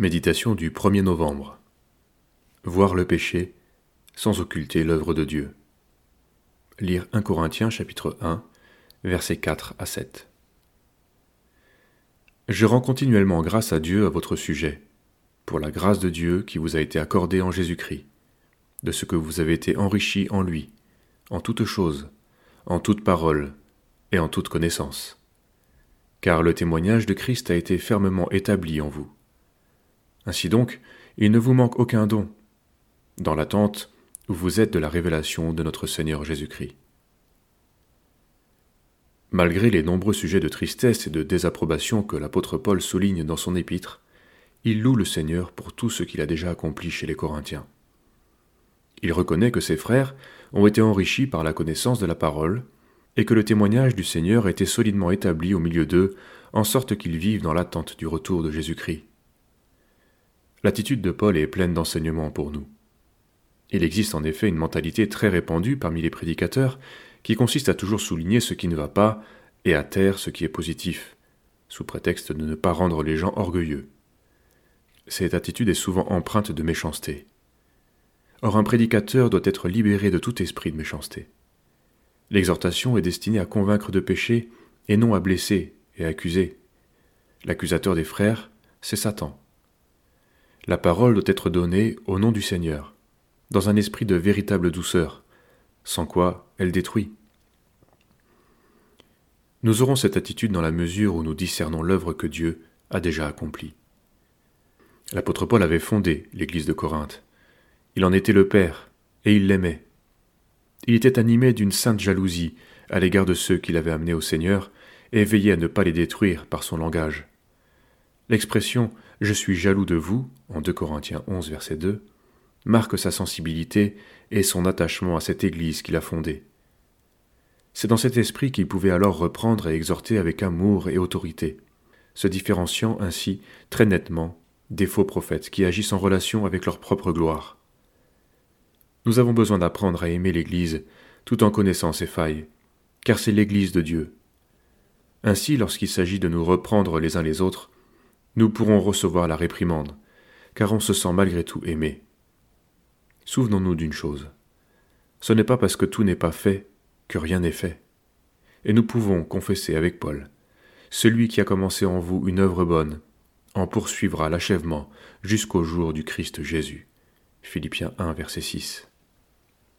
Méditation du 1er novembre. Voir le péché sans occulter l'œuvre de Dieu. Lire 1 Corinthiens chapitre 1, versets 4 à 7. Je rends continuellement grâce à Dieu à votre sujet, pour la grâce de Dieu qui vous a été accordée en Jésus-Christ, de ce que vous avez été enrichis en lui, en toutes choses, en toute parole et en toute connaissance. Car le témoignage de Christ a été fermement établi en vous. Ainsi donc, il ne vous manque aucun don, dans l'attente où vous êtes de la révélation de notre Seigneur Jésus-Christ. Malgré les nombreux sujets de tristesse et de désapprobation que l'apôtre Paul souligne dans son épître, il loue le Seigneur pour tout ce qu'il a déjà accompli chez les Corinthiens. Il reconnaît que ses frères ont été enrichis par la connaissance de la parole et que le témoignage du Seigneur était solidement établi au milieu d'eux, en sorte qu'ils vivent dans l'attente du retour de Jésus-Christ. L'attitude de Paul est pleine d'enseignements pour nous. Il existe en effet une mentalité très répandue parmi les prédicateurs qui consiste à toujours souligner ce qui ne va pas et à taire ce qui est positif, sous prétexte de ne pas rendre les gens orgueilleux. Cette attitude est souvent empreinte de méchanceté. Or, un prédicateur doit être libéré de tout esprit de méchanceté. L'exhortation est destinée à convaincre de péché et non à blesser et à accuser. L'accusateur des frères, c'est Satan. La parole doit être donnée au nom du Seigneur, dans un esprit de véritable douceur, sans quoi elle détruit. Nous aurons cette attitude dans la mesure où nous discernons l'œuvre que Dieu a déjà accomplie. L'apôtre Paul avait fondé l'église de Corinthe. Il en était le père, et il l'aimait. Il était animé d'une sainte jalousie à l'égard de ceux qui l'avaient amené au Seigneur et veillait à ne pas les détruire par son langage. L'expression « Je suis jaloux de vous » en 2 Corinthiens 11, verset 2, marque sa sensibilité et son attachement à cette Église qu'il a fondée. C'est dans cet esprit qu'il pouvait alors reprendre et exhorter avec amour et autorité, se différenciant ainsi très nettement des faux prophètes qui agissent en relation avec leur propre gloire. Nous avons besoin d'apprendre à aimer l'Église tout en connaissant ses failles, car c'est l'Église de Dieu. Ainsi, lorsqu'il s'agit de nous reprendre les uns les autres, nous pourrons recevoir la réprimande, car on se sent malgré tout aimé. Souvenons-nous d'une chose, ce n'est pas parce que tout n'est pas fait que rien n'est fait. Et nous pouvons confesser avec Paul, « Celui qui a commencé en vous une œuvre bonne en poursuivra l'achèvement jusqu'au jour du Christ Jésus. » Philippiens 1, verset 6.